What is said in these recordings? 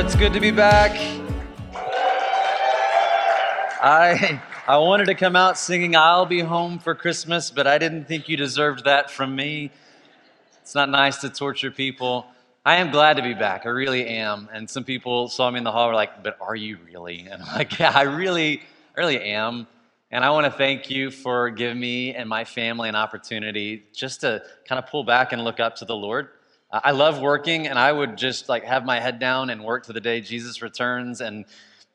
Hello, it's good to be back. I wanted to come out singing I'll Be Home for Christmas, but I didn't think you deserved that from me. It's not nice to torture people. I am glad to be back. I really am. And some people saw me in the hall and were like, but are you really? And I'm like, yeah, I really am. And I want to thank you for giving me and my family an opportunity just to kind of pull back and look up to the Lord. I love working, and I would just like have my head down and work to the day Jesus returns and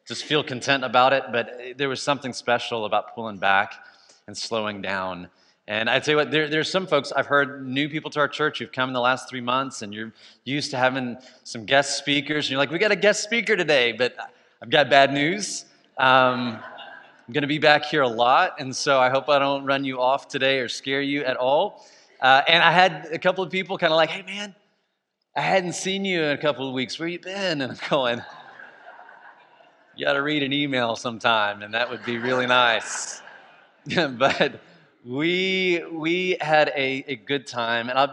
just feel content about it. But there was something special about pulling back and slowing down. And I tell you what, there's some folks, I've heard new people to our church who've come in the last 3 months, and you're used to having some guest speakers, and you're like, we got a guest speaker today, but I've got bad news. I'm going to be back here a lot, and so I hope I don't run you off today or scare you at all. And I had a couple of people kind of like, hey, man, I hadn't seen you in a couple of weeks. Where you been? And I'm going, you got to read an email sometime, and that would be really nice. But we had a good time, and I'll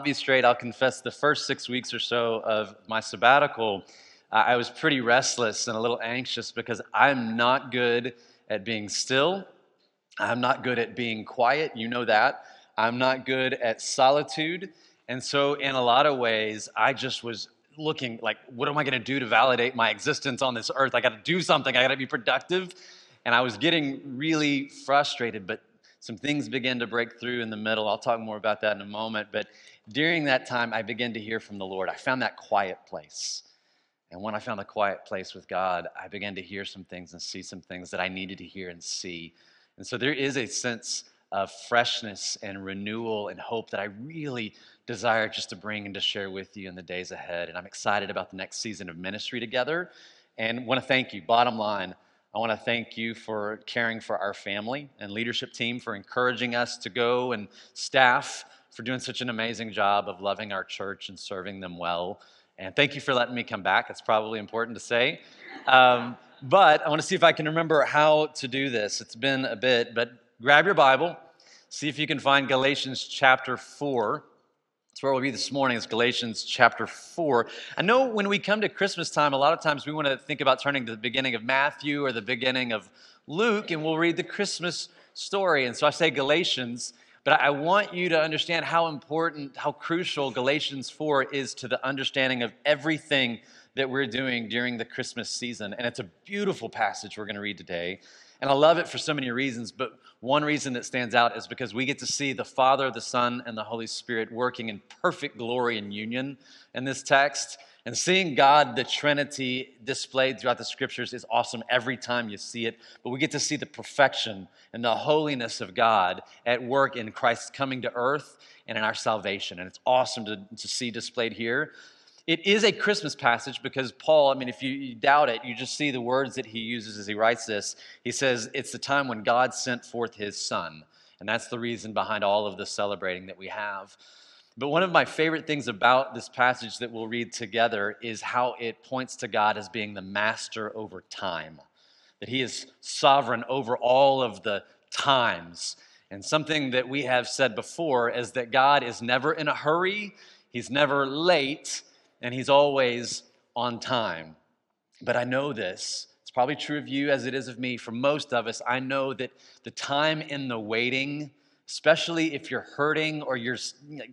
be straight. I'll confess the first 6 weeks or so of my sabbatical, I was pretty restless and a little anxious because I'm not good at being still. I'm not good at being quiet. You know that. I'm not good at solitude. And so in a lot of ways, I just was looking like, what am I going to do to validate my existence on this earth? I got to do something. I got to be productive. And I was getting really frustrated, but some things began to break through in the middle. I'll talk more about that in a moment. But during that time, I began to hear from the Lord. I found that quiet place. And when I found a quiet place with God, I began to hear some things and see some things that I needed to hear and see. And so there is a sense of freshness and renewal and hope that I really desire just to bring and to share with you in the days ahead. And I'm excited about the next season of ministry together. And want to thank you, bottom line. I want to thank you for caring for our family and leadership team, for encouraging us to go, and staff for doing such an amazing job of loving our church and serving them well. And thank you for letting me come back. It's probably important to say. But I want to see if I can remember how to do this. It's been a bit, but grab your Bible. See if you can find Galatians chapter 4. That's where we'll be this morning, is Galatians chapter 4. I know when we come to Christmas time, a lot of times we want to think about turning to the beginning of Matthew or the beginning of Luke, and we'll read the Christmas story. And so I say Galatians, but I want you to understand how important, how crucial Galatians 4 is to the understanding of everything that we're doing during the Christmas season. And it's a beautiful passage we're going to read today. And I love it for so many reasons, but one reason that stands out is because we get to see the Father, the Son, and the Holy Spirit working in perfect glory and union in this text. And seeing God, the Trinity, displayed throughout the Scriptures is awesome every time you see it. But we get to see the perfection and the holiness of God at work in Christ's coming to earth and in our salvation. And it's awesome to see displayed here. It is a Christmas passage because Paul, if you doubt it, you just see the words that he uses as he writes this. He says, it's the time when God sent forth his Son. And that's the reason behind all of the celebrating that we have. But one of my favorite things about this passage that we'll read together is how it points to God as being the master over time, that he is sovereign over all of the times. And something that we have said before is that God is never in a hurry, he's never late, and he's always on time. But I know this. It's probably true of you as it is of me. For most of us, I know that the time in the waiting, especially if you're hurting or you're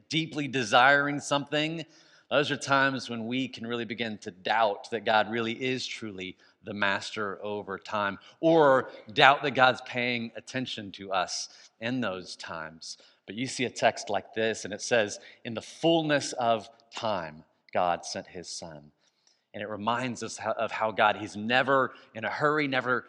deeply desiring something, those are times when we can really begin to doubt that God really is truly the master over time, or doubt that God's paying attention to us in those times. But you see a text like this, and it says, in the fullness of time, God sent his Son. And it reminds us of how God, he's never in a hurry, never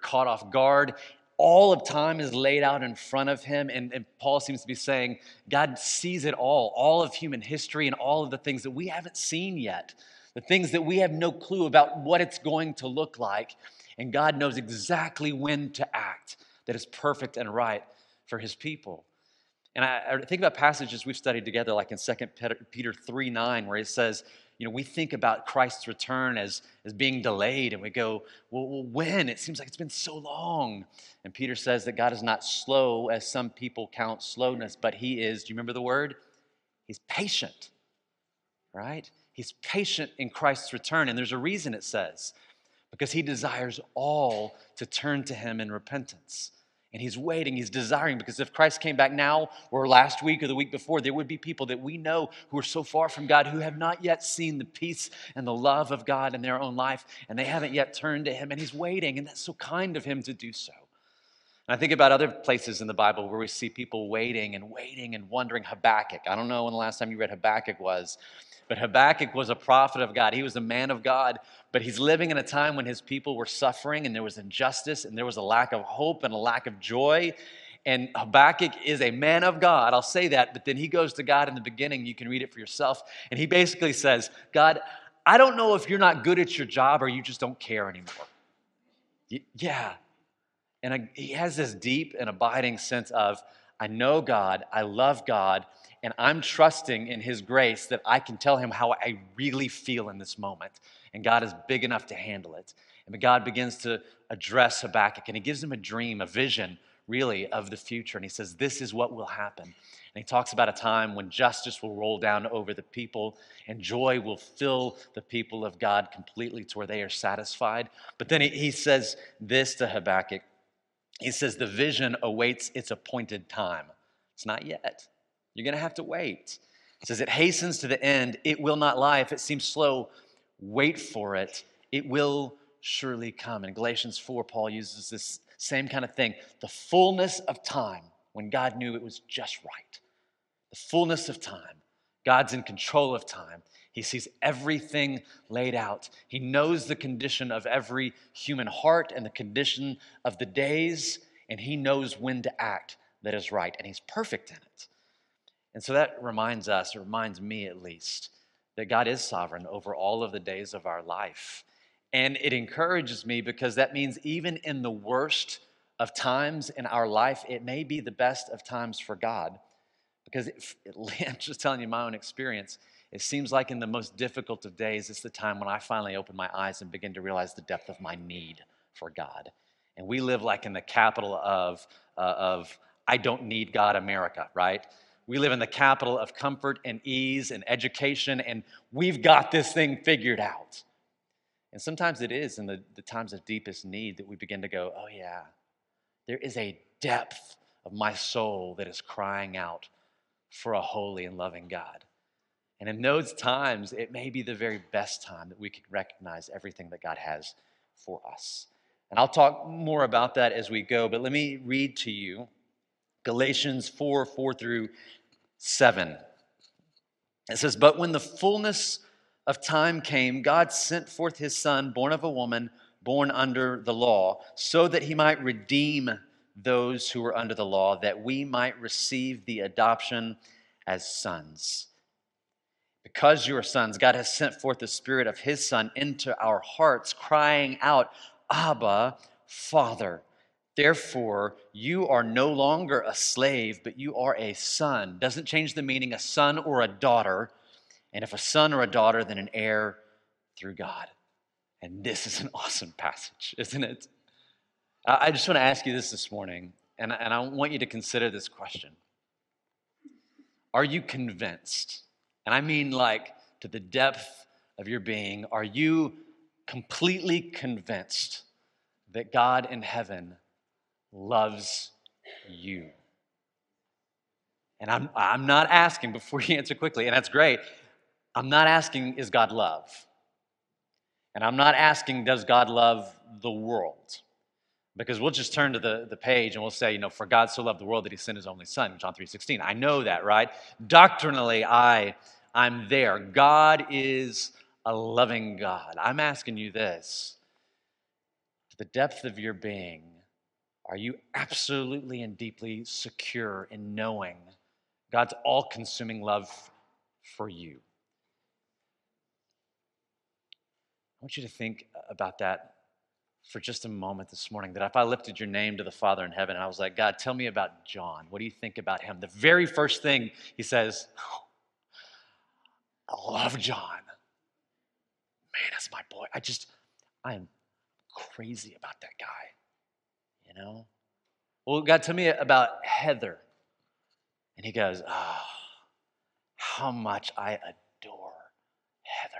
caught off guard. All of time is laid out in front of him. And Paul seems to be saying, God sees it all of human history and all of the things that we haven't seen yet, the things that we have no clue about what it's going to look like. And God knows exactly when to act that is perfect and right for his people. And I think about passages we've studied together, like in 2 Peter 3:9, where it says, we think about Christ's return as being delayed, and we go, well, when? It seems like it's been so long. And Peter says that God is not slow, as some people count slowness, but he is, do you remember the word? He's patient, right? He's patient in Christ's return, and there's a reason it says, because he desires all to turn to him in repentance. And he's waiting, he's desiring, because if Christ came back now or last week or the week before, there would be people that we know who are so far from God who have not yet seen the peace and the love of God in their own life, and they haven't yet turned to him, and he's waiting, and that's so kind of him to do so. And I think about other places in the Bible where we see people waiting and waiting and wondering. Habakkuk, I don't know when the last time you read Habakkuk was, but Habakkuk was a prophet of God. He was a man of God, but he's living in a time when his people were suffering and there was injustice and there was a lack of hope and a lack of joy. And Habakkuk is a man of God, I'll say that, but then he goes to God in the beginning. You can read it for yourself. And he basically says, God, I don't know if you're not good at your job or you just don't care anymore. Yeah. And he has this deep and abiding sense of, I know God, I love God, and I'm trusting in his grace that I can tell him how I really feel in this moment. And God is big enough to handle it. And God begins to address Habakkuk, and he gives him a dream, a vision, really, of the future. And he says, this is what will happen. And he talks about a time when justice will roll down over the people and joy will fill the people of God completely to where they are satisfied. But then he says this to Habakkuk. He says, the vision awaits its appointed time. It's not yet. You're going to have to wait. It says, it hastens to the end. It will not lie. If it seems slow, wait for it. It will surely come. In Galatians 4, Paul uses this same kind of thing. The fullness of time, when God knew it was just right. The fullness of time. God's in control of time. He sees everything laid out. He knows the condition of every human heart and the condition of the days, and he knows when to act that is right, and he's perfect in it. And so that reminds us, or reminds me at least, that God is sovereign over all of the days of our life. And it encourages me because that means even in the worst of times in our life, it may be the best of times for God. Because I'm just telling you my own experience, it seems like in the most difficult of days, it's the time when I finally open my eyes and begin to realize the depth of my need for God. And we live like in the capital of I don't need God America, right? We live in the capital of comfort and ease and education, and we've got this thing figured out. And sometimes it is in the times of deepest need that we begin to go, oh yeah, there is a depth of my soul that is crying out for a holy and loving God. And in those times, it may be the very best time that we can recognize everything that God has for us. And I'll talk more about that as we go, but let me read to you Galatians 4 through 7. It says, but when the fullness of time came, God sent forth his son, born of a woman, born under the law, so that he might redeem those who were under the law, that we might receive the adoption as sons. Because you are sons, God has sent forth the Spirit of his Son into our hearts, crying out, Abba, Father. Therefore, you are no longer a slave, but you are a son. Doesn't change the meaning, a son or a daughter. And if a son or a daughter, then an heir through God. And this is an awesome passage, isn't it? I just want to ask you this morning, and I want you to consider this question. Are you convinced? And I mean like to the depth of your being, are you completely convinced that God in heaven loves you? And I'm not asking, before you answer quickly, and that's great, I'm not asking, is God love? And I'm not asking, does God love the world? Because we'll just turn to the page and we'll say, you know, for God so loved the world that he sent his only son, John 3:16. I know that, right? Doctrinally, I'm there. God is a loving God. I'm asking you this. To the depth of your being, are you absolutely and deeply secure in knowing God's all-consuming love for you? I want you to think about that for just a moment this morning, that if I lifted your name to the Father in heaven and I was like, God, tell me about John. What do you think about him? The very first thing he says, I love John. Man, that's my boy. I am crazy about that guy, you know? Well, God, tell me about Heather. And he goes, oh, how much I adore Heather.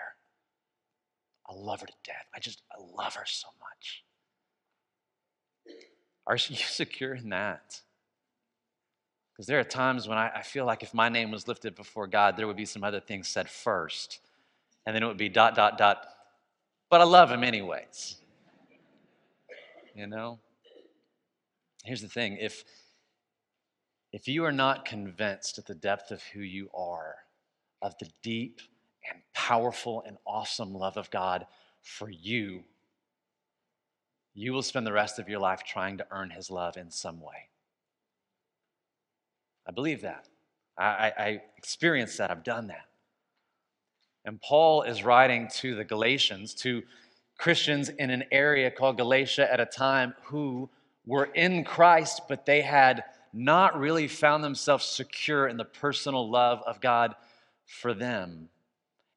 love her to death. I love her so much. Are you secure in that? Because there are times when I feel like if my name was lifted before God, there would be some other things said first. And then it would be ... But I love him anyways. You know? Here's the thing. If you are not convinced at the depth of who you are, of the deep and powerful and awesome love of God for you, you will spend the rest of your life trying to earn his love in some way. I believe that. I experienced that. I've done that. And Paul is writing to the Galatians, to Christians in an area called Galatia at a time who were in Christ, but they had not really found themselves secure in the personal love of God for them.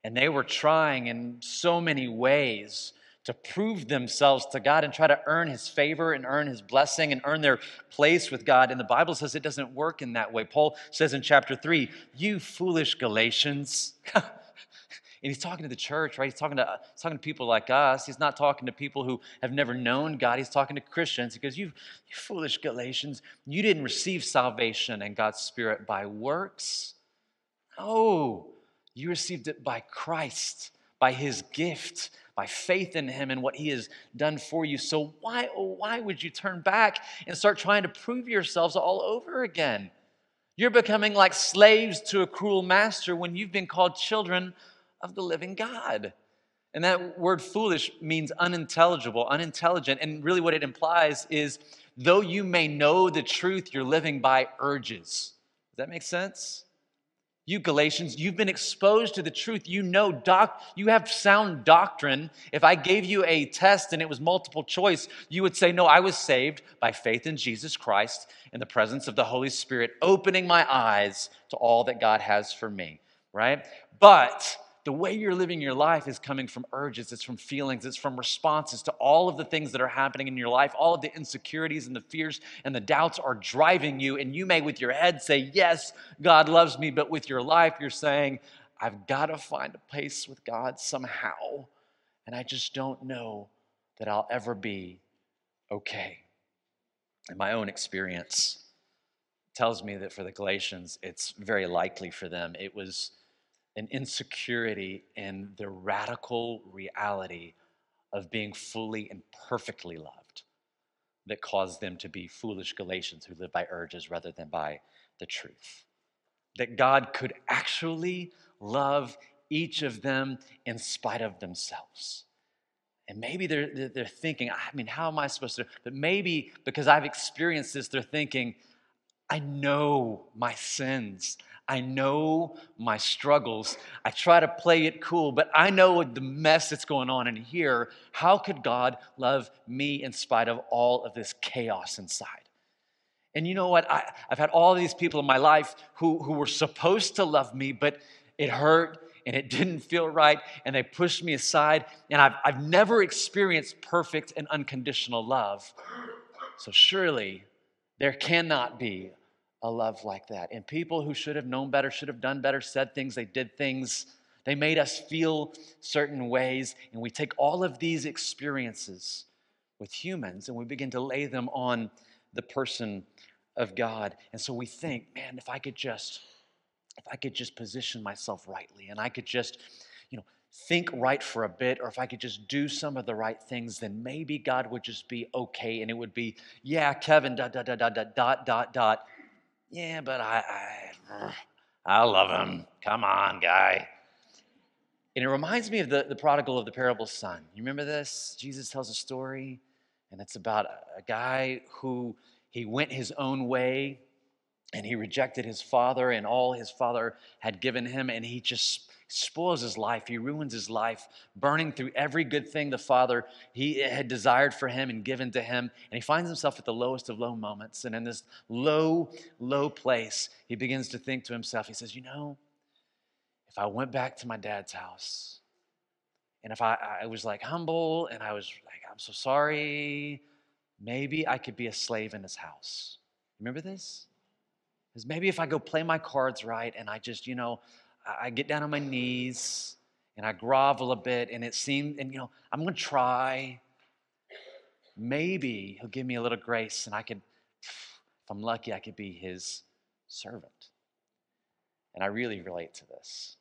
And they were trying in so many ways to prove themselves to God and try to earn his favor and earn his blessing and earn their place with God. And the Bible says it doesn't work in that way. Paul says in chapter 3, you foolish Galatians. And he's talking to the church, right? He's talking to people like us. He's not talking to people who have never known God. He's talking to Christians. He goes, you foolish Galatians, you didn't receive salvation and God's Spirit by works. No, you received it by Christ, by his gift, by faith in him and what he has done for you. So why would you turn back and start trying to prove yourselves all over again? You're becoming like slaves to a cruel master when you've been called children of the living God. And that word foolish means unintelligible, unintelligent. And really what it implies is, though you may know the truth, you're living by urges. Does that make sense? You Galatians, you've been exposed to the truth. You know, you have sound doctrine. If I gave you a test and it was multiple choice, you would say, no, I was saved by faith in Jesus Christ in the presence of the Holy Spirit, opening my eyes to all that God has for me, right? But the way you're living your life is coming from urges, it's from feelings, it's from responses to all of the things that are happening in your life. All of the insecurities and the fears and the doubts are driving you, and you may with your head say, yes, God loves me, but with your life you're saying, I've got to find a place with God somehow, and I just don't know that I'll ever be okay. And my own experience tells me that for the Galatians, it's very likely for them. It was an insecurity in the radical reality of being fully and perfectly loved that caused them to be foolish Galatians who live by urges rather than by the truth. That God could actually love each of them in spite of themselves. And maybe they're thinking, I mean, how am I supposed to? But maybe because I've experienced this, they're thinking, I know my sins. I know my struggles. I try to play it cool, but I know the mess that's going on in here. How could God love me in spite of all of this chaos inside? And you know what? I've had all these people in my life who were supposed to love me, but it hurt and it didn't feel right, and they pushed me aside, and I've never experienced perfect and unconditional love. So surely there cannot be a love like that. And people who should have known better, should have done better, said things, they did things, they made us feel certain ways. And we take all of these experiences with humans and we begin to lay them on the person of God. And so we think, man, if I could just position myself rightly, and I could just, think right for a bit, or if I could just do some of the right things, then maybe God would just be okay. And it would be, yeah, Kevin, ... Yeah, but I love him. Come on, guy. And it reminds me of the prodigal of the parable son. You remember this? Jesus tells a story, and it's about a guy who he went his own way, and he rejected his father and all his father had given him, and he just spoils his life. He ruins his life, burning through every good thing the father he had desired for him and given to him. And he finds himself at the lowest of low moments. And in this low, low place, he begins to think to himself, he says, if I went back to my dad's house, and if I was like humble, and I was like, I'm so sorry, maybe I could be a slave in his house. Remember this? Because maybe if I go play my cards right, and I just, I get down on my knees and I grovel a bit, and it seemed, and I'm going to try. Maybe he'll give me a little grace, and I could, if I'm lucky, I could be his servant. And I really relate to this.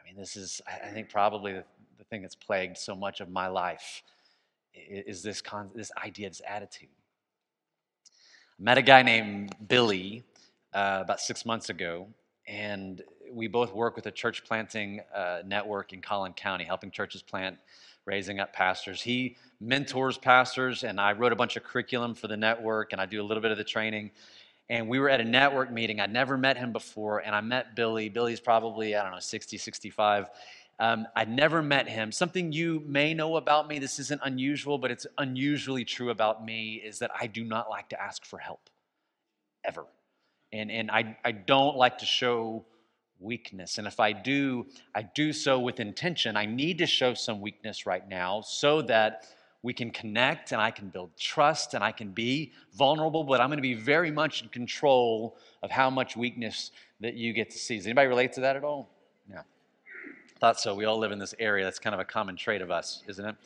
I mean, this is, I think, probably the thing that's plagued so much of my life is this idea, this attitude. I met a guy named Billy about 6 months ago, and we both work with a church planting network in Collin County, helping churches plant, raising up pastors. He mentors pastors, and I wrote a bunch of curriculum for the network, and I do a little bit of the training. And we were at a network meeting. I'd never met him before, and I met Billy. Billy's probably, 60, 65. I'd never met him. Something you may know about me, this isn't unusual, but it's unusually true about me, is that I do not like to ask for help, ever. And I don't like to show weakness. And if I do, I do so with intention. I need to show some weakness right now so that we can connect and I can build trust and I can be vulnerable, but I'm going to be very much in control of how much weakness that you get to see. Does anybody relate to that at all? No. Thought so. We all live in this area. That's kind of a common trait of us, isn't it?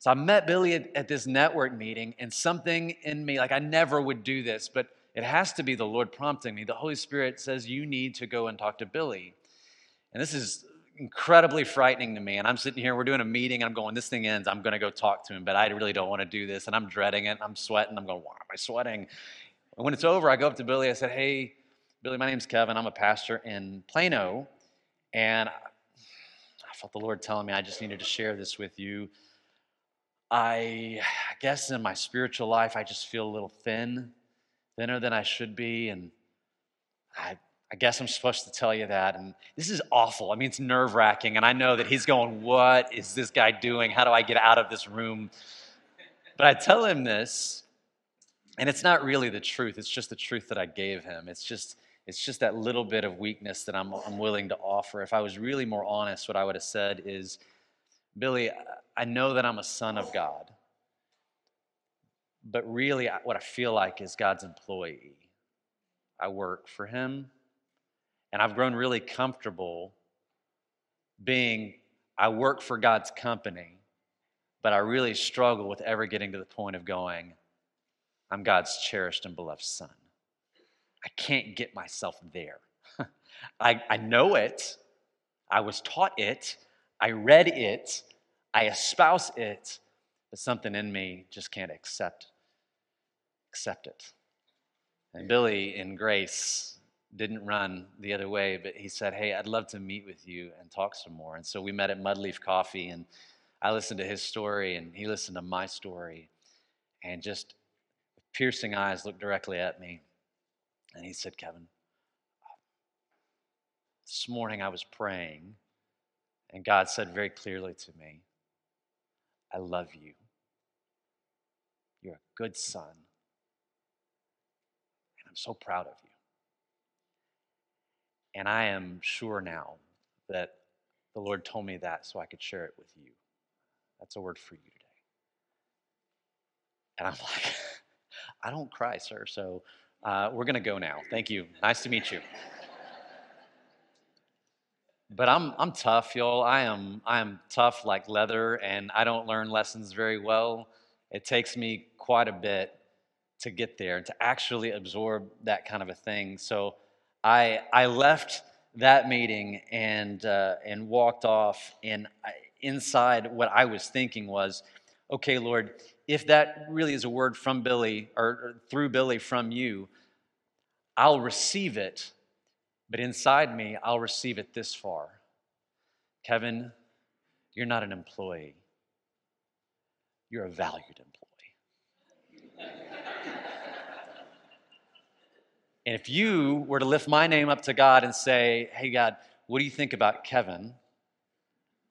So I met Billy at this network meeting, and something in me, like I never would do this, but it has to be the Lord prompting me. The Holy Spirit says, you need to go and talk to Billy. And this is incredibly frightening to me. And I'm sitting here, we're doing a meeting, and I'm going, this thing ends, I'm going to go talk to him, but I really don't want to do this. And I'm dreading it. I'm sweating. I'm going, why am I sweating? And when it's over, I go up to Billy. I said, hey, Billy, my name's Kevin. I'm a pastor in Plano. And I felt the Lord telling me I just needed to share this with you. I guess in my spiritual life, I just feel a little thinner than I should be, and I guess I'm supposed to tell you that, and this is awful. I mean, it's nerve-wracking, and I know that he's going, what is this guy doing? How do I get out of this room? But I tell him this, and it's not really the truth. It's just the truth that I gave him. It's just that little bit of weakness that I'm willing to offer. If I was really more honest, what I would have said is, Billy, I know that I'm a son of God. But really, what I feel like is God's employee. I work for him, and I've grown really comfortable being, I work for God's company, but I really struggle with ever getting to the point of going, I'm God's cherished and beloved son. I can't get myself there. I know it. I was taught it. I read it. I espouse it, but something in me just can't accept it. And Billy, in grace, didn't run the other way, but he said, hey, I'd love to meet with you and talk some more. And so we met at Mudleaf Coffee, and I listened to his story, and he listened to my story, and just with piercing eyes looked directly at me. And he said, Kevin, this morning I was praying, and God said very clearly to me, I love you. You're a good son, and I'm so proud of you. And I am sure now that the Lord told me that so I could share it with you. That's a word for you today. And I'm like, I don't cry, sir, so we're going to go now. Thank you. Nice to meet you. But I'm tough, y'all. I am tough like leather, and I don't learn lessons very well. It takes me quite a bit to get there and to actually absorb that kind of a thing. So I left that meeting and walked off, and inside what I was thinking was, okay, Lord, if that really is a word from Billy or through Billy from you, I'll receive it. But inside me, I'll receive it this far. Kevin, you're not an employee. You're a valued employee. And if you were to lift my name up to God and say, hey, God, what do you think about Kevin?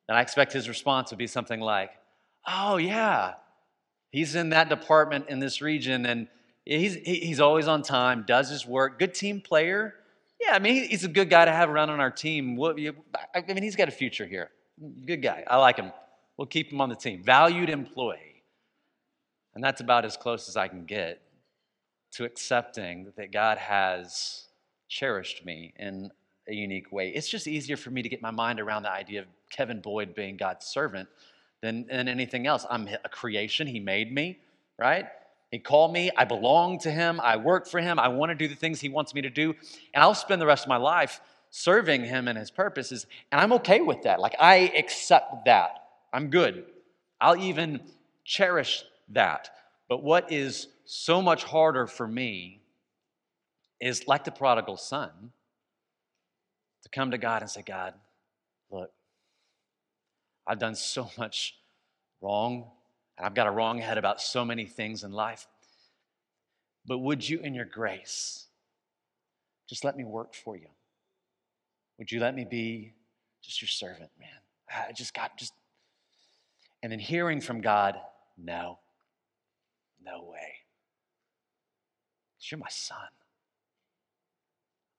Then I expect his response would be something like, oh, yeah, he's in that department in this region, and he's always on time, does his work, good team player. Yeah, I mean, he's a good guy to have around on our team. I mean, he's got a future here. Good guy. I like him. We'll keep him on the team. Valued employee. And that's about as close as I can get to accepting that God has cherished me. And a unique way. It's just easier for me to get my mind around the idea of Kevin Boyd being God's servant than anything else. I'm a creation. He made me, right? He called me. I belong to him. I work for him. I want to do the things he wants me to do. And I'll spend the rest of my life serving him and his purposes. And I'm okay with that. Like, I accept that. I'm good. I'll even cherish that. But what is so much harder for me is, like the prodigal son, to come to God and say, God, look, I've done so much wrong, and I've got a wrong head about so many things in life, but would you, in your grace, just let me work for you? Would you let me be just your servant, man? And then hearing from God, no way. Because you're my son.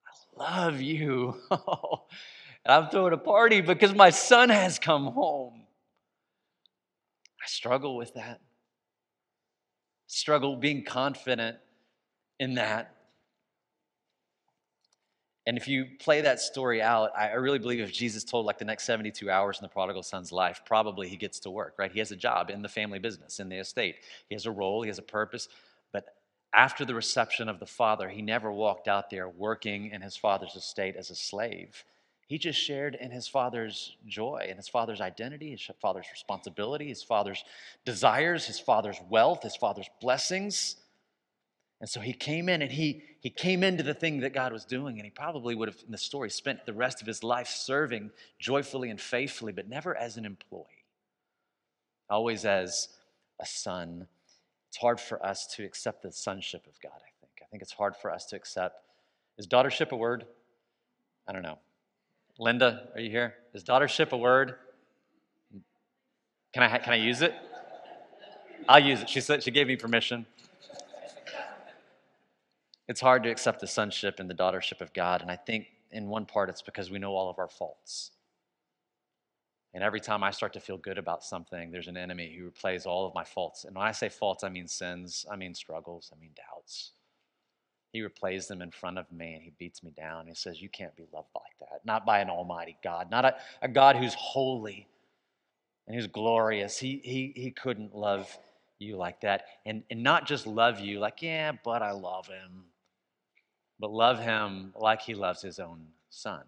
I love you. And I'm throwing a party because my son has come home. I struggle with that. Struggle being confident in that. And if you play that story out, I really believe if Jesus told like the next 72 hours in the prodigal son's life, probably he gets to work, right? He has a job in the family business, in the estate. He has a role, he has a purpose. But after the reception of the father, he never walked out there working in his father's estate as a slave. He just shared in his father's joy, in his father's identity, his father's responsibility, his father's desires, his father's wealth, his father's blessings. And so he came in, and he came into the thing that God was doing, and he probably would have, in the story, spent the rest of his life serving joyfully and faithfully, but never as an employee, always as a son. It's hard for us to accept the sonship of God, I think. I think it's hard for us to accept. Is daughtership a word? I don't know. Linda, are you here? Is daughtership a word? Can I use it? I'll use it. She said she gave me permission. It's hard to accept the sonship and the daughtership of God, and I think in one part it's because we know all of our faults. And every time I start to feel good about something, there's an enemy who plays all of my faults. And when I say faults, I mean sins, I mean struggles, I mean doubts. He replays them in front of me, and he beats me down. He says, you can't be loved like that, not by an almighty God, not a God who's holy and who's glorious. He couldn't love you like that, and not just love you like, yeah, but I love him. But love him like he loves his own son.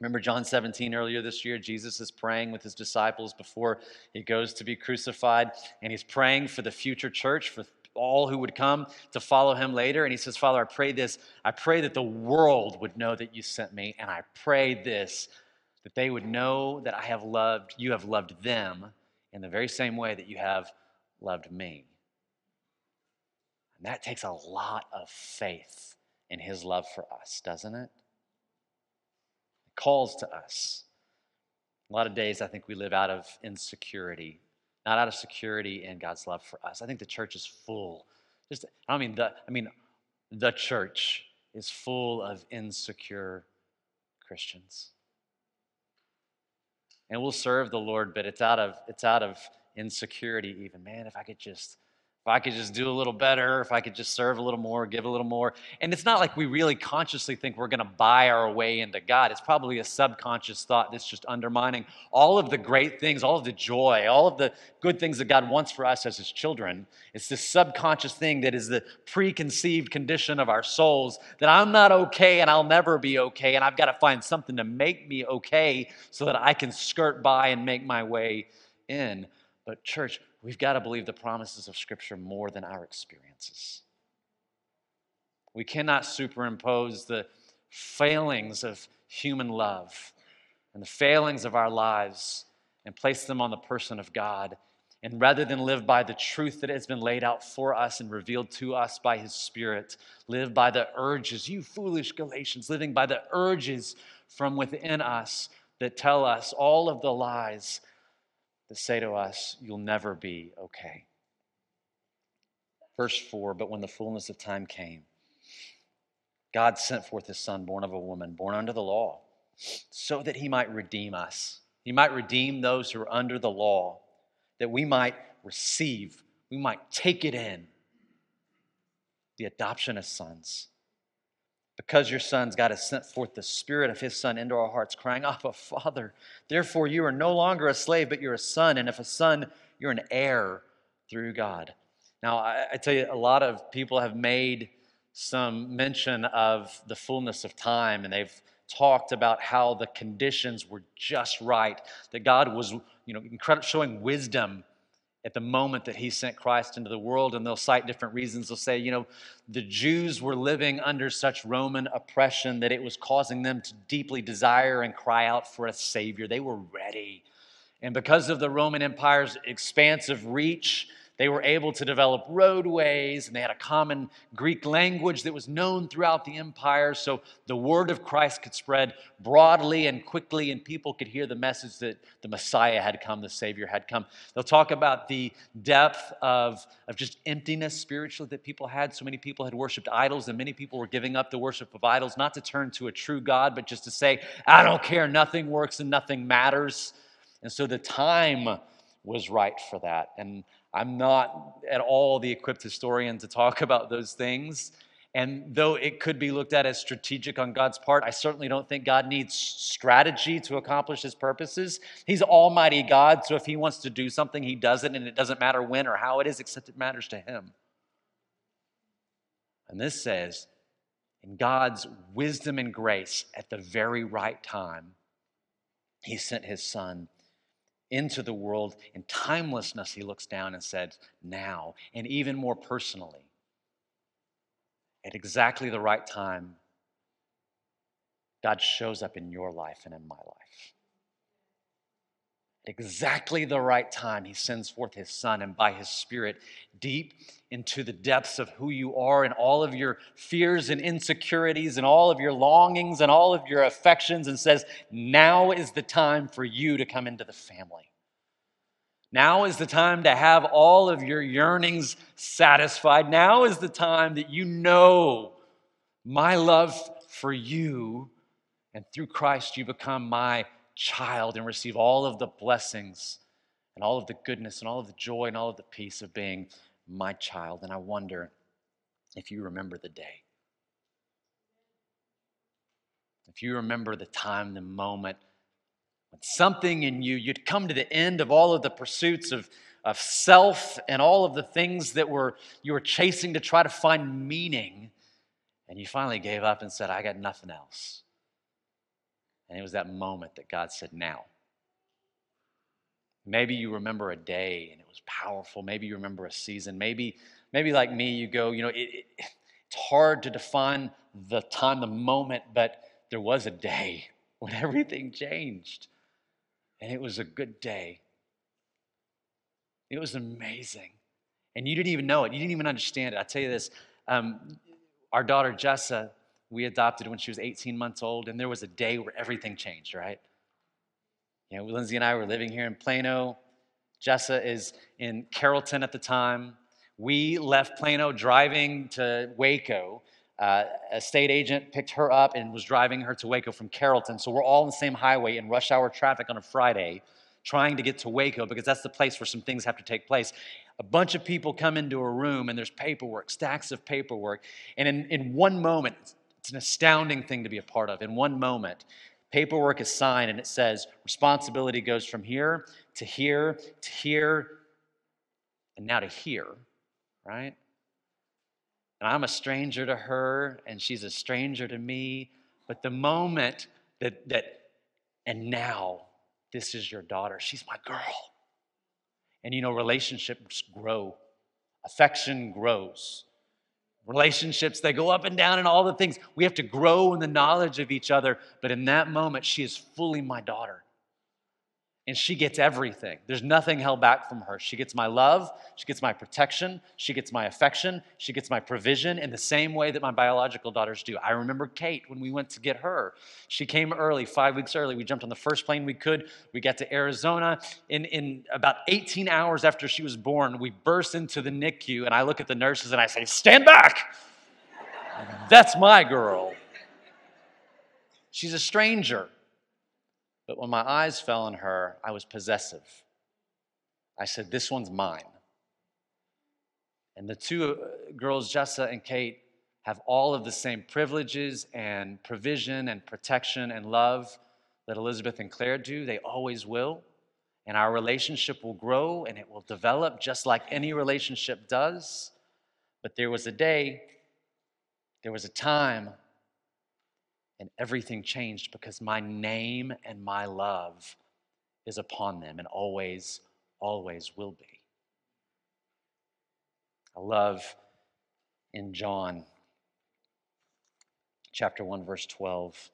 Remember John 17 earlier this year? Jesus is praying with his disciples before he goes to be crucified, and he's praying for the future church, for all who would come to follow him later. And he says, Father, I pray this. I pray that the world would know that you sent me, and I pray this, that they would know that you have loved them in the very same way that you have loved me. And that takes a lot of faith in his love for us, doesn't it? It calls to us. A lot of days I think we live out of insecurity, not out of security in God's love for us. I think the church is full. The church is full of insecure Christians. And we'll serve the Lord, but it's out of insecurity even. Man, if I could just do a little better, if I could just serve a little more, give a little more. And it's not like we really consciously think we're going to buy our way into God. It's probably a subconscious thought that's just undermining all of the great things, all of the joy, all of the good things that God wants for us as his children. It's this subconscious thing that is the preconceived condition of our souls, that I'm not okay and I'll never be okay, and I've got to find something to make me okay so that I can skirt by and make my way in. But church, we've got to believe the promises of Scripture more than our experiences. We cannot superimpose the failings of human love and the failings of our lives and place them on the person of God. And rather than live by the truth that has been laid out for us and revealed to us by His Spirit, live by the urges, you foolish Galatians, living by the urges from within us that tell us all of the lies that say to us, you'll never be okay. Verse 4, but when the fullness of time came, God sent forth his son, born of a woman, born under the law, so that he might redeem us. He might redeem those who are under the law, that we might receive, we might take it in, the adoption as sons. Because your Son's God has sent forth the Spirit of His Son into our hearts, crying, Abba, Father. Therefore, you are no longer a slave, but you're a son. And if a son, you're an heir through God. Now, I tell you, a lot of people have made some mention of the fullness of time, and they've talked about how the conditions were just right, that God was, showing wisdom at the moment that He sent Christ into the world. And they'll cite different reasons. They'll say, the Jews were living under such Roman oppression that it was causing them to deeply desire and cry out for a Savior. They were ready. And because of the Roman Empire's expansive reach, they were able to develop roadways, and they had a common Greek language that was known throughout the empire, so the word of Christ could spread broadly and quickly, and people could hear the message that the Messiah had come, the Savior had come. They'll talk about the depth of just emptiness spiritually that people had. So many people had worshiped idols, and many people were giving up the worship of idols, not to turn to a true God, but just to say, I don't care, nothing works and nothing matters. And so the time was right for that. And I'm not at all the equipped historian to talk about those things. And though it could be looked at as strategic on God's part, I certainly don't think God needs strategy to accomplish His purposes. He's Almighty God, so if He wants to do something, He does it, and it doesn't matter when or how it is, except it matters to Him. And this says, in God's wisdom and grace, at the very right time, He sent His Son into the world. In timelessness, He looks down and said, now, and even more personally, at exactly the right time, God shows up in your life and in my life. At exactly the right time, He sends forth His Son, and by His Spirit, deep into the depths of who you are and all of your fears and insecurities and all of your longings and all of your affections, and says, now is the time for you to come into the family. Now is the time to have all of your yearnings satisfied. Now is the time that you know my love for you, and through Christ you become my child and receive all of the blessings and all of the goodness and all of the joy and all of the peace of being my child. And I wonder if you remember the day, if you remember the time, the moment when something in you'd come to the end of all of the pursuits of self and all of the things that you were chasing to try to find meaning, and you finally gave up and said, I got nothing else. And it was that moment that God said, now. Maybe you remember a day and it was powerful. Maybe you remember a season. Maybe like me, you go, it's hard to define the time, the moment, but there was a day when everything changed. And it was a good day. It was amazing. And you didn't even know it. You didn't even understand it. I tell you this, our daughter Jessa, we adopted when she was 18 months old, and there was a day where everything changed, right? Lindsay and I were living here in Plano. Jessa is in Carrollton at the time. We left Plano driving to Waco. A state agent picked her up and was driving her to Waco from Carrollton. So we're all on the same highway in rush hour traffic on a Friday trying to get to Waco, because that's the place where some things have to take place. A bunch of people come into a room, and there's paperwork, stacks of paperwork. And in one moment, it's an astounding thing to be a part of. In one moment, paperwork is signed, and it says responsibility goes from here to here to here and now to here, right? And I'm a stranger to her, and she's a stranger to me. But the moment and now this is your daughter. She's my girl. And relationships grow. Affection grows. Relationships, they go up and down and all the things. We have to grow in the knowledge of each other. But in that moment, she is fully my daughter. And she gets everything. There's nothing held back from her. She gets my love. She gets my protection. She gets my affection. She gets my provision in the same way that my biological daughters do. I remember Kate when we went to get her. She came early, 5 weeks early. We jumped on the first plane we could. We got to Arizona. In about 18 hours after she was born, we burst into the NICU, and I look at the nurses and I say, stand back. That's my girl. She's a stranger. But when my eyes fell on her, I was possessive. I said, this one's mine. And the two girls, Jessa and Kate, have all of the same privileges and provision and protection and love that Elizabeth and Claire do. They always will. And our relationship will grow and it will develop just like any relationship does. But there was a day, there was a time, and everything changed because my name and my love is upon them and always, always will be. I love in John chapter 1, verse 12,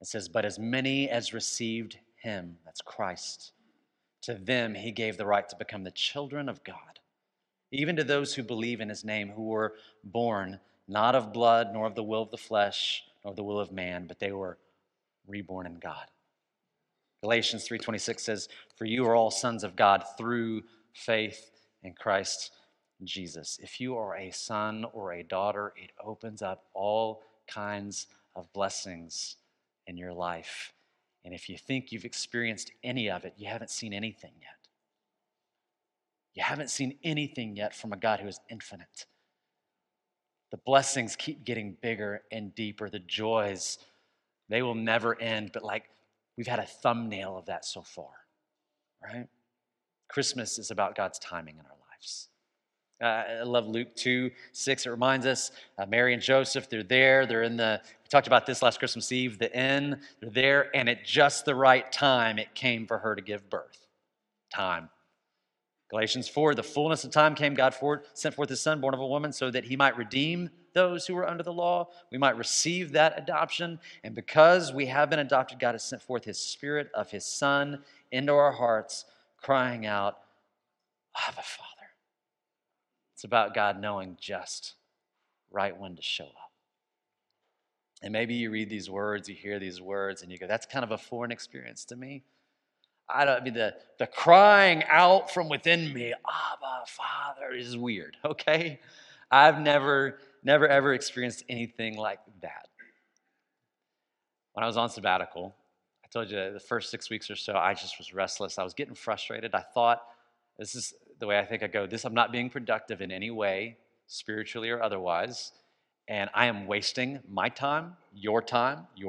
it says, "But as many as received him," that's Christ, "to them he gave the right to become the children of God, even to those who believe in his name, who were born not of blood, nor of the will of the flesh, nor of the will of man, but they were reborn in God." Galatians 3:26 says, "For you are all sons of God through faith in Christ Jesus." If you are a son or a daughter, it opens up all kinds of blessings in your life. And if you think you've experienced any of it, you haven't seen anything yet. You haven't seen anything yet from a God who is infinite. The blessings keep getting bigger and deeper. The joys, they will never end, but like we've had a thumbnail of that so far, right? Christmas is about God's timing in our lives. I love Luke 2:6. It reminds us Mary and Joseph, they're there. We talked about this last Christmas Eve, the inn. They're there, and at just the right time, it came for her to give birth. Time. Galatians 4, "The fullness of time came, God sent forth his son, born of a woman, so that he might redeem those who were under the law." We might receive that adoption. And because we have been adopted, God has sent forth his spirit of his son into our hearts, crying out, "Abba, Father." It's about God knowing just right when to show up. And maybe you read these words, you hear these words, and you go, "That's kind of a foreign experience to me. The crying out from within me, Abba, Father, is weird, okay? I've never ever experienced anything like that." When I was on sabbatical, I told you the first 6 weeks or so, I just was restless. I was getting frustrated. I thought, this is the way I think I go. I'm not being productive in any way, spiritually or otherwise, and I am wasting my time, your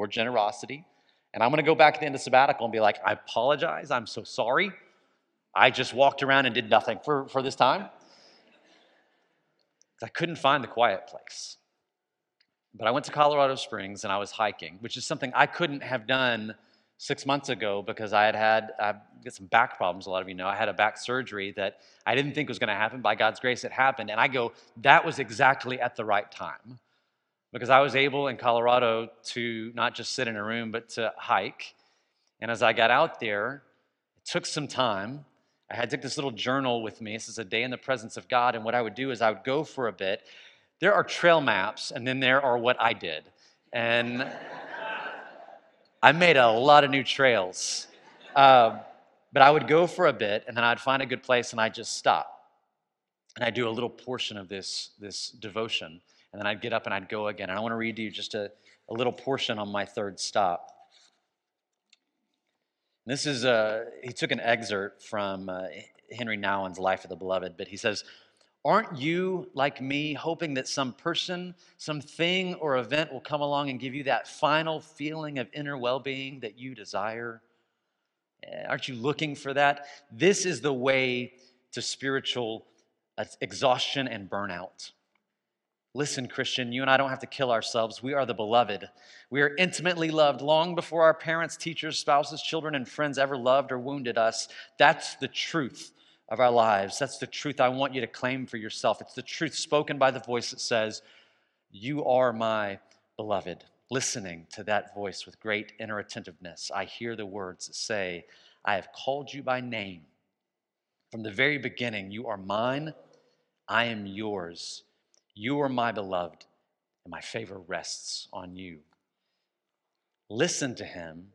generosity. And I'm going to go back at the end of sabbatical and be like, "I apologize. I'm so sorry. I just walked around and did nothing for this time." I couldn't find the quiet place. But I went to Colorado Springs and I was hiking, which is something I couldn't have done 6 months ago because I've got some back problems. A lot of you know I had a back surgery that I didn't think was going to happen. By God's grace, it happened. And I go, that was exactly at the right time. Because I was able in Colorado to not just sit in a room, but to hike. And as I got out there, it took some time. I had to take this little journal with me. This is a day in the presence of God. And what I would do is I would go for a bit. There are trail maps, and then there are what I did. And I made a lot of new trails. But I would go for a bit, and then I'd find a good place, and I'd just stop. And I'd do a little portion of this devotion. And then I'd get up and I'd go again. And I want to read to you just a little portion on my third stop. And this is, he took an excerpt from Henry Nouwen's Life of the Beloved, but he says, "Aren't you like me, hoping that some person, some thing or event will come along and give you that final feeling of inner well-being that you desire? Aren't you looking for that? This is the way to spiritual exhaustion and burnout. Listen, Christian, you and I don't have to kill ourselves. We are the beloved. We are intimately loved long before our parents, teachers, spouses, children, and friends ever loved or wounded us. That's the truth of our lives. That's the truth I want you to claim for yourself. It's the truth spoken by the voice that says, 'You are my beloved.' Listening to that voice with great inner attentiveness, I hear the words that say, 'I have called you by name. From the very beginning, you are mine. I am yours. You are my beloved, and my favor rests on you.' Listen to him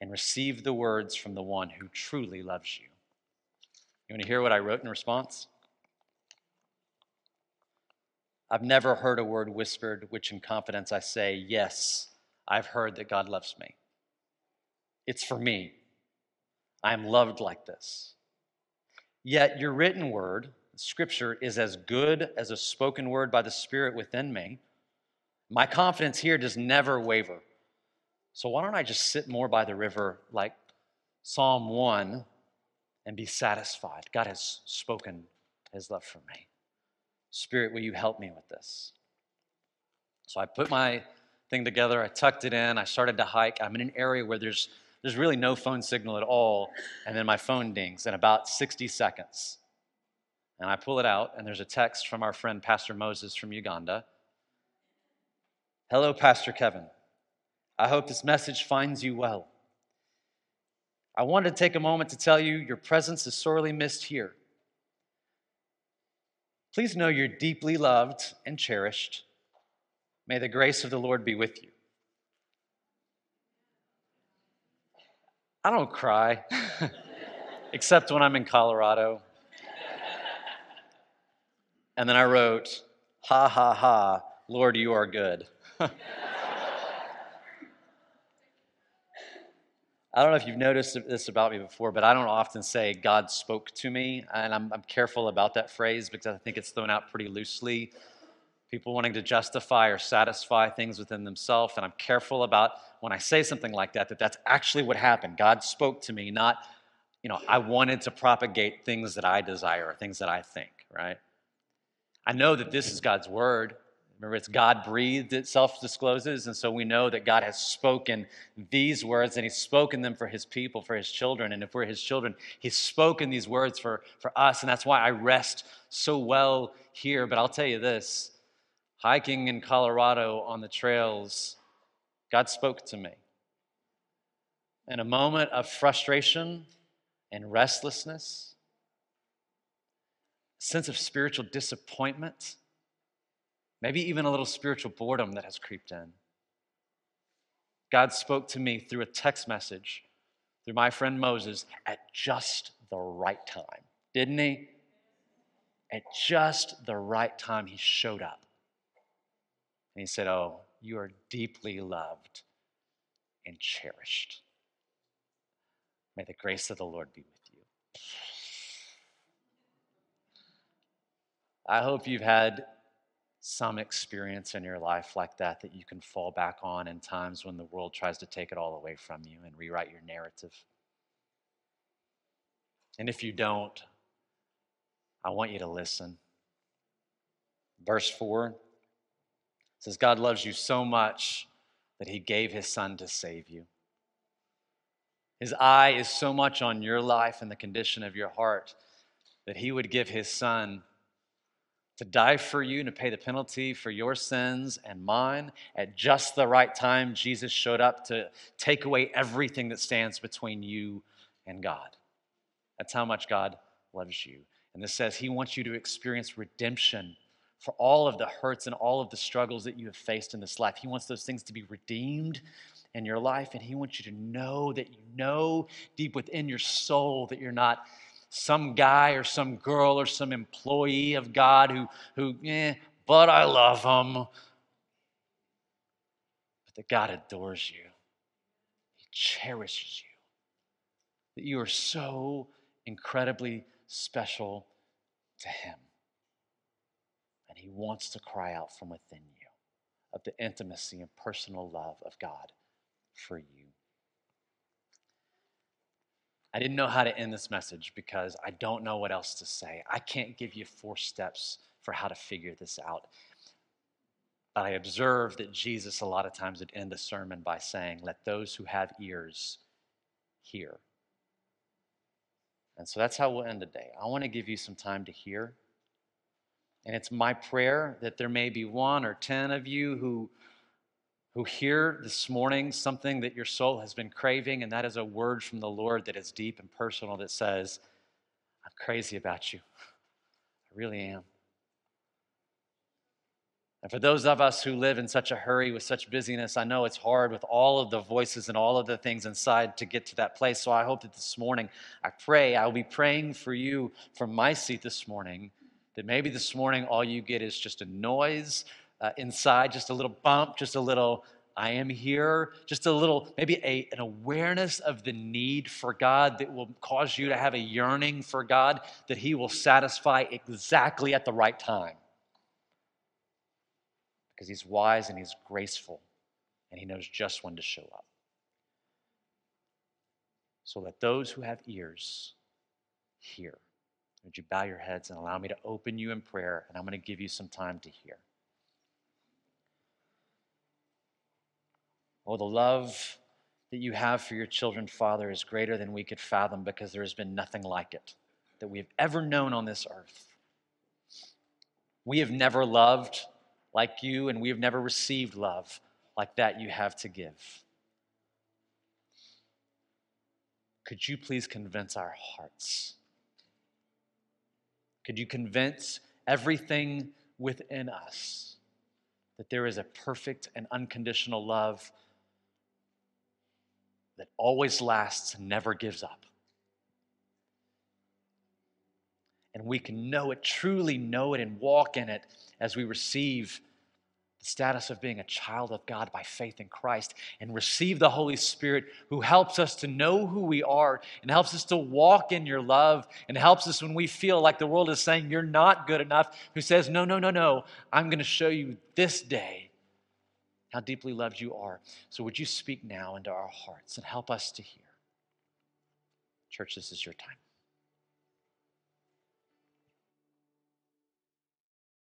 and receive the words from the one who truly loves you." You want to hear what I wrote in response? "I've never heard a word whispered, which in confidence I say, 'Yes, I've heard that God loves me. It's for me. I am loved like this.' Yet your written word, Scripture, is as good as a spoken word by the Spirit within me, My confidence here just never waver. So why don't I just sit more by the river like Psalm 1 and be satisfied? God has spoken his love for me. Spirit, will you help me with this? So I put my thing together. I tucked it in. I started to hike. I'm in an area where there's really no phone signal at all. And then my phone dings in about 60 seconds. And I pull it out, and there's a text from our friend Pastor Moses from Uganda. Hello, Pastor Kevin. I hope this message finds you well. I wanted to take a moment to tell you your presence is sorely missed here. Please know you're deeply loved and cherished. May the grace of the Lord be with you. I don't cry, except when I'm in Colorado. And then I wrote, ha, ha, ha, Lord, you are good. I don't know if you've noticed this about me before, but I don't often say God spoke to me, and I'm careful about that phrase because I think it's thrown out pretty loosely. People wanting to justify or satisfy things within themselves, and I'm careful about when I say something like that, that that's actually what happened. God spoke to me, not, I wanted to propagate things that I desire or things that I think, right? I know that this is God's word. Remember, it's God breathed, it self-discloses, and so we know that God has spoken these words, and he's spoken them for his people, for his children, and if we're his children, he's spoken these words for us, and that's why I rest so well here. But I'll tell you this, hiking in Colorado on the trails, God spoke to me. In a moment of frustration and restlessness, sense of spiritual disappointment, maybe even a little spiritual boredom that has crept in. God spoke to me through a text message, through my friend Moses, at just the right time, didn't he? At just the right time, he showed up. And he said, oh, you are deeply loved and cherished. May the grace of the Lord be with you. I hope you've had some experience in your life like that, that you can fall back on in times when the world tries to take it all away from you and rewrite your narrative. And if you don't, I want you to listen. Verse 4 says, God loves you so much that he gave his son to save you. His eye is so much on your life and the condition of your heart that he would give his son to die for you and to pay the penalty for your sins and mine. At just the right time, Jesus showed up to take away everything that stands between you and God. That's how much God loves you. And this says he wants you to experience redemption for all of the hurts and all of the struggles that you have faced in this life. He wants those things to be redeemed in your life, and he wants you to know that you know deep within your soul that you're not some guy or some girl or some employee of God but I love him. But that God adores you. He cherishes you. That you are so incredibly special to him. And he wants to cry out from within you of the intimacy and personal love of God for you. I didn't know how to end this message because I don't know what else to say. I can't give you 4 steps for how to figure this out. But I observe that Jesus a lot of times would end a sermon by saying, let those who have ears hear. And so that's how we'll end today. I want to give you some time to hear. And it's my prayer that there may be 1 or 10 of you who hear this morning something that your soul has been craving, and that is a word from the Lord that is deep and personal that says, I'm crazy about you. I really am. And for those of us who live in such a hurry with such busyness, I know it's hard with all of the voices and all of the things inside to get to that place. So I hope that this morning, I'll be praying for you from my seat this morning, that maybe this morning all you get is just a noise inside, just a little bump, just a little, I am here, just a little, maybe an awareness of the need for God that will cause you to have a yearning for God that he will satisfy exactly at the right time. because he's wise and he's graceful, and he knows just when to show up. So let those who have ears hear. Would you bow your heads and allow me to open you in prayer, and I'm going to give you some time to hear. Oh, the love that you have for your children, Father, is greater than we could fathom, because there has been nothing like it that we have ever known on this earth. We have never loved like you, and we have never received love like that you have to give. Could you please convince our hearts? Could you convince everything within us that there is a perfect and unconditional love that always lasts and never gives up? And we can know it, truly know it, and walk in it as we receive the status of being a child of God by faith in Christ, and receive the Holy Spirit, who helps us to know who we are and helps us to walk in your love, and helps us when we feel like the world is saying you're not good enough, who says, no, I'm going to show you this day how deeply loved you are. So would you speak now into our hearts and help us to hear? Church, this is your time.